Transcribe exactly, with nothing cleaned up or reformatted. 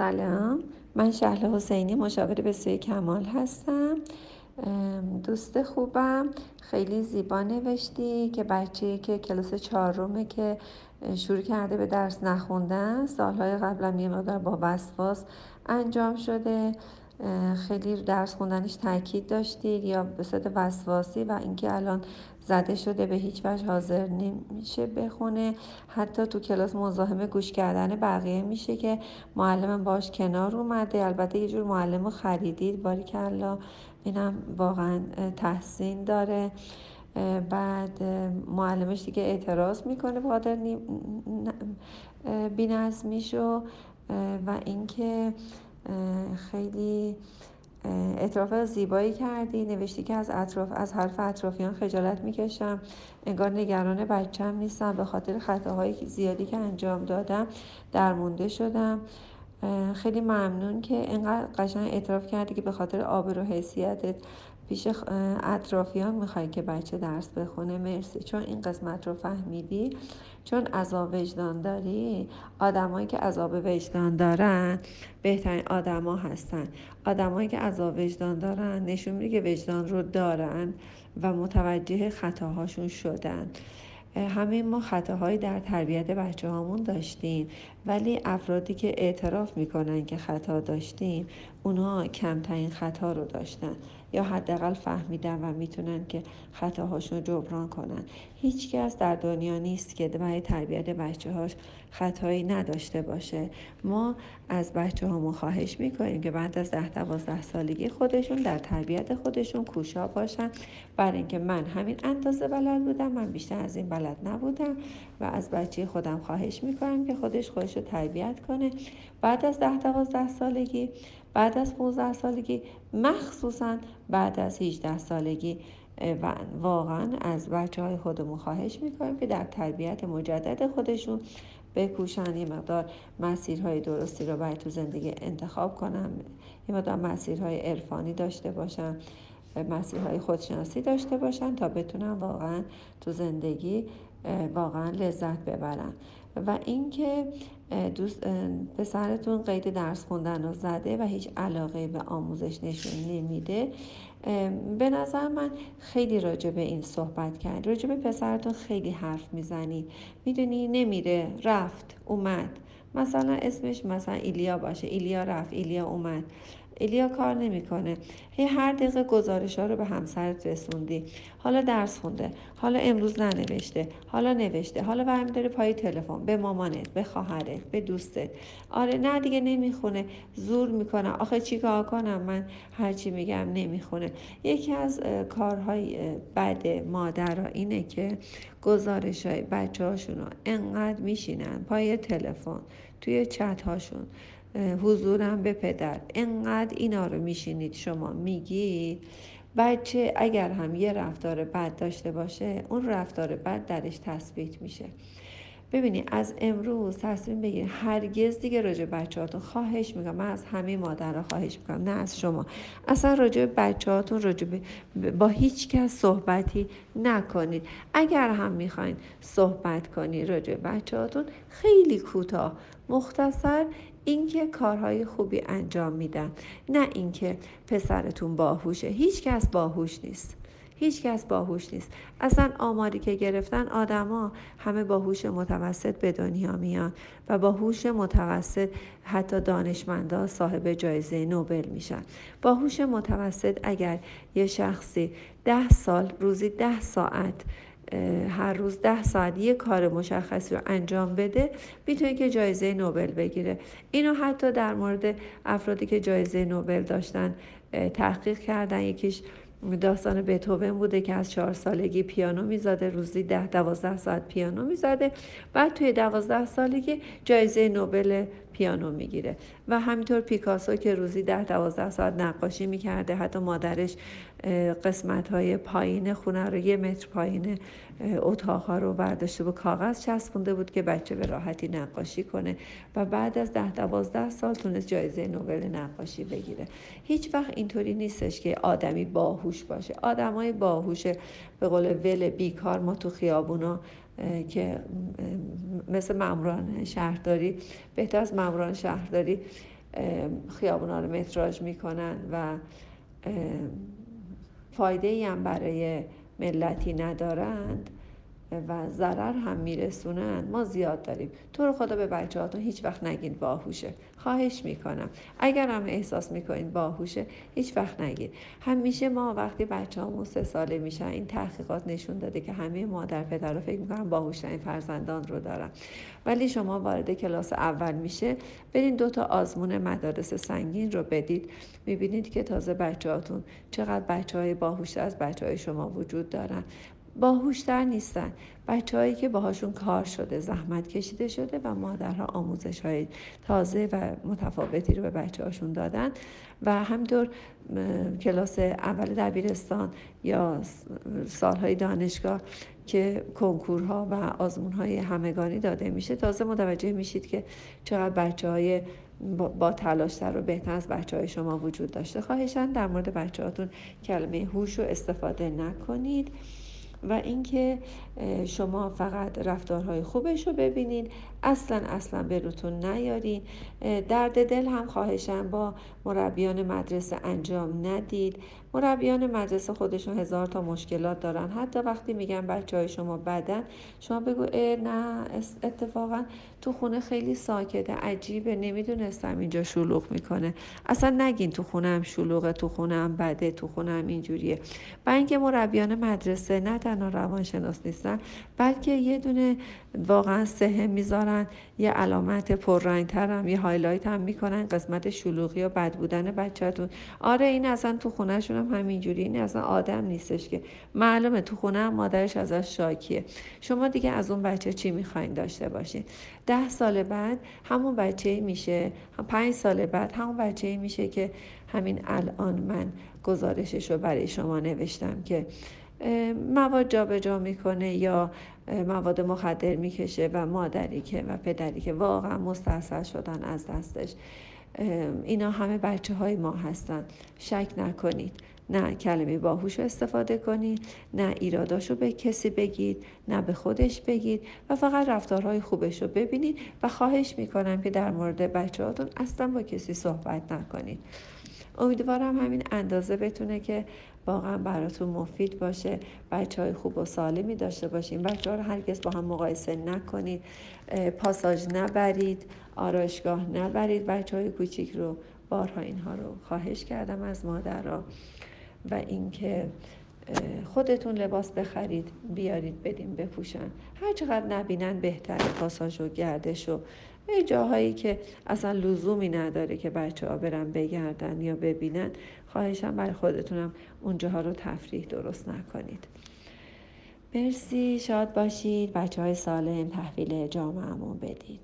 سلام، من شهلا حسینی، مشاور بسوی کمال هستم. دوست خوبم، خیلی زیبا نوشتی که بچه‌ای که کلاس چهارمه که شروع کرده به درس نخوندن، سالهای قبلم یه مقدار با وسواس انجام شده، خیلی درس خوندنش تاکید داشتی یا به صورت وسواسی و اینکه الان زده شده به هیچ وجه حاضر نمیشه بخونه، حتی تو کلاس مزاحم گوش کردن بقیه میشه که معلم باش کنار اومده. البته یه جور معلم رو خریدید، باریکلا، اینم واقعا تحسین داره. بعد معلمش دیگه اعتراض میکنه قادر بی‌نظمیشو و اینکه خیلی اطراف زیبایی کردی، نوشتی که از اطراف از حرف اطرافیان خجالت میکشم، انگار نگران بچم نیستم، به خاطر خطاهای زیادی که انجام دادم درمونده شدم. خیلی ممنون که اینقدر قشنگ اعتراف کردی که به خاطر آبرو و حیثیتت پیش اطرافیان میخوای که بچه درس بخونه. مرسی، چون این قسمت رو فهمیدی، چون عذاب وجدان داری. آدمایی که عذاب وجدان دارن بهترین آدما هستن. آدمایی که عذاب وجدان دارن نشون میده که وجدان رو دارن و متوجه خطاهاشون شدن. همه ما خطاهایی در تربیت بچه هامون داشتیم، ولی افرادی که اعتراف میکنن که خطا داشتیم، اونها کمترین خطا رو داشتن یا حداقل فهمیدن و میتونن که خطاهاشون رو جبران کنن. هیچ کس در دنیا نیست که برای تربیت بچه هاش خطایی نداشته باشه. ما از بچه هامون خواهش میکنیم که بعد از ده دوازده سالگی خودشون در تربیت خودشون کوشا باشن، برای اینکه من همین اندازه بلد بودم، من بیشتر از این بلد نبودم، و از بچه خودم خواهش میکنم که خودش خودش رو تربیت کنه. بعد از ده دوازده سالگی، بعد از پانزده سالگی، مخصوصا بعد از هجده سالگی، و واقعا از بچه های خودمون خواهش میکنیم که در تربیت مجدد خودشون بکوشن، یه مقدار مسیرهای درستی رو برای تو زندگی انتخاب کنن، یه مقدار مسیرهای عرفانی داشته باشن، مسیرهای خودشناسی داشته باشن تا بتونن واقعا تو زندگی واقعا لذت ببرن. و اینکه دوست پسرتون قید درس خوندن رو زده و هیچ علاقه به آموزش نشون نمیده، به نظر من خیلی راجع به این صحبت کرد. راجع به پسرتون خیلی حرف میزنی، میدونی نمیره، رفت اومد، مثلا اسمش مثلا ایلیا باشه، ایلیا رفت، ایلیا اومد، ایلیا کار نمیکنه. هی هر دقیقه گزارش‌ها رو به همسرت رسوندی. حالا درس خونده، حالا امروز ننوشته، حالا نوشته، حالا برمی داره پای تلفن به مامانت، به خواهرت، به دوستت. آره نه دیگه نمیخونه، زور میکنه. آخه چیکار کنم من، هر چی میگم نمیخونه. یکی از کارهای بد مادرها اینه که گزارش‌های بچه‌هاشون رو انقدر میشینن پای تلفن، توی چت هاشون، حضورم به پدر، انقدر اینا رو میشینید شما میگید. بچه اگر هم یه رفتار بد داشته باشه، اون رفتار بد درش تثبیت میشه. ببینید از امروز تصمیم بگیرید هرگز دیگه راجع بچه‌هاتون، خواهش میکنم، من از همه مادرها خواهش میکنم، نه از شما، اصلا راجع بچه‌هاتون راجع با هیچ کس صحبتی نکنید. اگر هم میخواین صحبت کنید راجع بچه‌هاتون، خیلی کوتاه، مختصر، اینکه کارهای خوبی انجام میدن، نه اینکه پسرتون باهوشه. هیچ کس باهوش نیست، هیچ کس باهوش نیست. اصلا آماری که گرفتن، آدما همه باهوش متوسط به دنیا میان و باهوش متوسط حتی دانشمندا صاحب جایزه نوبل میشن. باهوش متوسط اگر یه شخصی ده سال روزی ده ساعت هر روز ده ساعت یک کار مشخصی رو انجام بده، میتونه که جایزه نوبل بگیره. اینو حتی در مورد افرادی که جایزه نوبل داشتن تحقیق کردن. یکیش داستان بتهوون بوده که از چهار سالگی پیانو میزده، روزی ده دوازده ساعت پیانو میزده، بعد توی دوازده سالگی جایزه نوبل پیانو میگیره. و همینطور پیکاسو که روزی ده دوازده ساعت نقاشی میکرده، حتی مادرش قسمت‌های پایین خونه رو، یه متر پایین اتاق‌ها رو برداشته و کاغذ چسبونده بود که بچه به راحتی نقاشی کنه، و بعد از ده دوازده سال تونست جایزه نوبل نقاشی بگیره. هیچ وقت اینطوری نیستش که آدمی باهوش باشه. آدمای باهوش به قول ول بیکار ما تو خیابونا که مثل ماموران شهرداری، بهتر از ماموران شهرداری خیابونا رو متراژ میکنن و فایده ای هم برای ملتی ندارند و ضرر هم میرسونند، ما زیاد داریم. تو رو خدا به بچه‌هاتون هیچ وقت نگین باهوشه، خواهش میکنم. اگر هم احساس میکنین باهوشه هیچ وقت نگین. همیشه ما وقتی بچه‌هامون سه ساله میشن، این تحقیقات نشون داده که همه مادر پدرها فکر میکنن باهوشترین فرزندان رو دارن، ولی شما وارد کلاس اول میشه، برین دو تا آزمون مدارس سنگین رو بدید، میبینید که تازه بچه‌هاتون چقدر بچه‌های باهوشتر از بچه‌های شما وجود دارن. باهوشتر نیستن، بچه هایی که باهاشون کار شده، زحمت کشیده شده و مادرها آموزش های تازه و متفاوتی رو به بچه هاشون دادن. و همینطور کلاس اول دبیرستان یا سالهای دانشگاه که کنکورها و آزمونهای همگانی داده میشه، تازه متوجه میشید که چقدر بچه های با تلاشتر و بهتر از بچه های شما وجود داشته. خواهشاً در مورد بچه هاتون کلمه هوش رو استفاده نکنید و اینکه شما فقط رفتارهای خوبش رو ببینین، اصلا اصلا به روتون نیارین. درد دل هم خواهشاً با مربیان مدرسه انجام ندید. مربیان مدرسه خودشون هزار تا مشکلات دارن، حتی وقتی میگن بچه‌های شما بدن، شما بگو نه اتفاقا تو خونه خیلی ساکته، عجیبه، نمیدونستم اینجا شلوغ میکنه. اصلا نگین تو خونه هم شلوغه، تو خونه هم بده، تو خونه هم اینجوریه. با اینکه مربیان مدرسه نه تنها روانشناس نیستن، بلکه یه دونه واقعا سهم میذارن، یه علامت پررنگتر هم، یه هایلایت هم میکنن قسمت شلوغی و بد بودن بچه‌تون. آره این اصلا تو خونه‌شون هم همینجوری، این اصلا آدم نیستش که، معلومه تو خونه هم مادرش ازش شاکیه. شما دیگه از اون بچه چی میخواین داشته باشین؟ ده سال بعد همون بچه‌ای میشه، پنج سال بعد همون بچه‌ای میشه که همین الان من گزارشش رو برای شما نوشتم که مواد جابجا میکنه یا مواد مخدر میکشه و مادری که و پدری که واقعا مستحصل شدن از دستش. اینا همه بچه های ما هستن، شک نکنید. نه کلمه باهوش رو استفاده کنید، نه ایراداشو به کسی بگید، نه به خودش بگید و فقط رفتارهای خوبش رو ببینید. و خواهش میکنم که در مورد بچه هاتون اصلا با کسی صحبت نکنید. امیدوارم همین اندازه بتونه که واقعا براتون مفید باشه. بچه‌های خوب و سالمی داشته باشین. بچه‌ها رو هرگز با هم مقایسه نکنید. پاساژ نبرید، آرایشگاه نبرید بچه‌های کوچیک رو. بارها اینها رو خواهش کردم از مادرها. و اینکه خودتون لباس بخرید، بیارید بدیم بپوشن. هر چقدر نبینن بهتره. پاساژ و گردش و یه جاهایی که اصلا لزومی نداره که بچه ها برن بگردن یا ببینن، خواهشم برای خودتونم اون جاها رو تفریح درست نکنید. مرسی، شاد باشید، بچه های سالم تحویل جامعه‌مون بدید.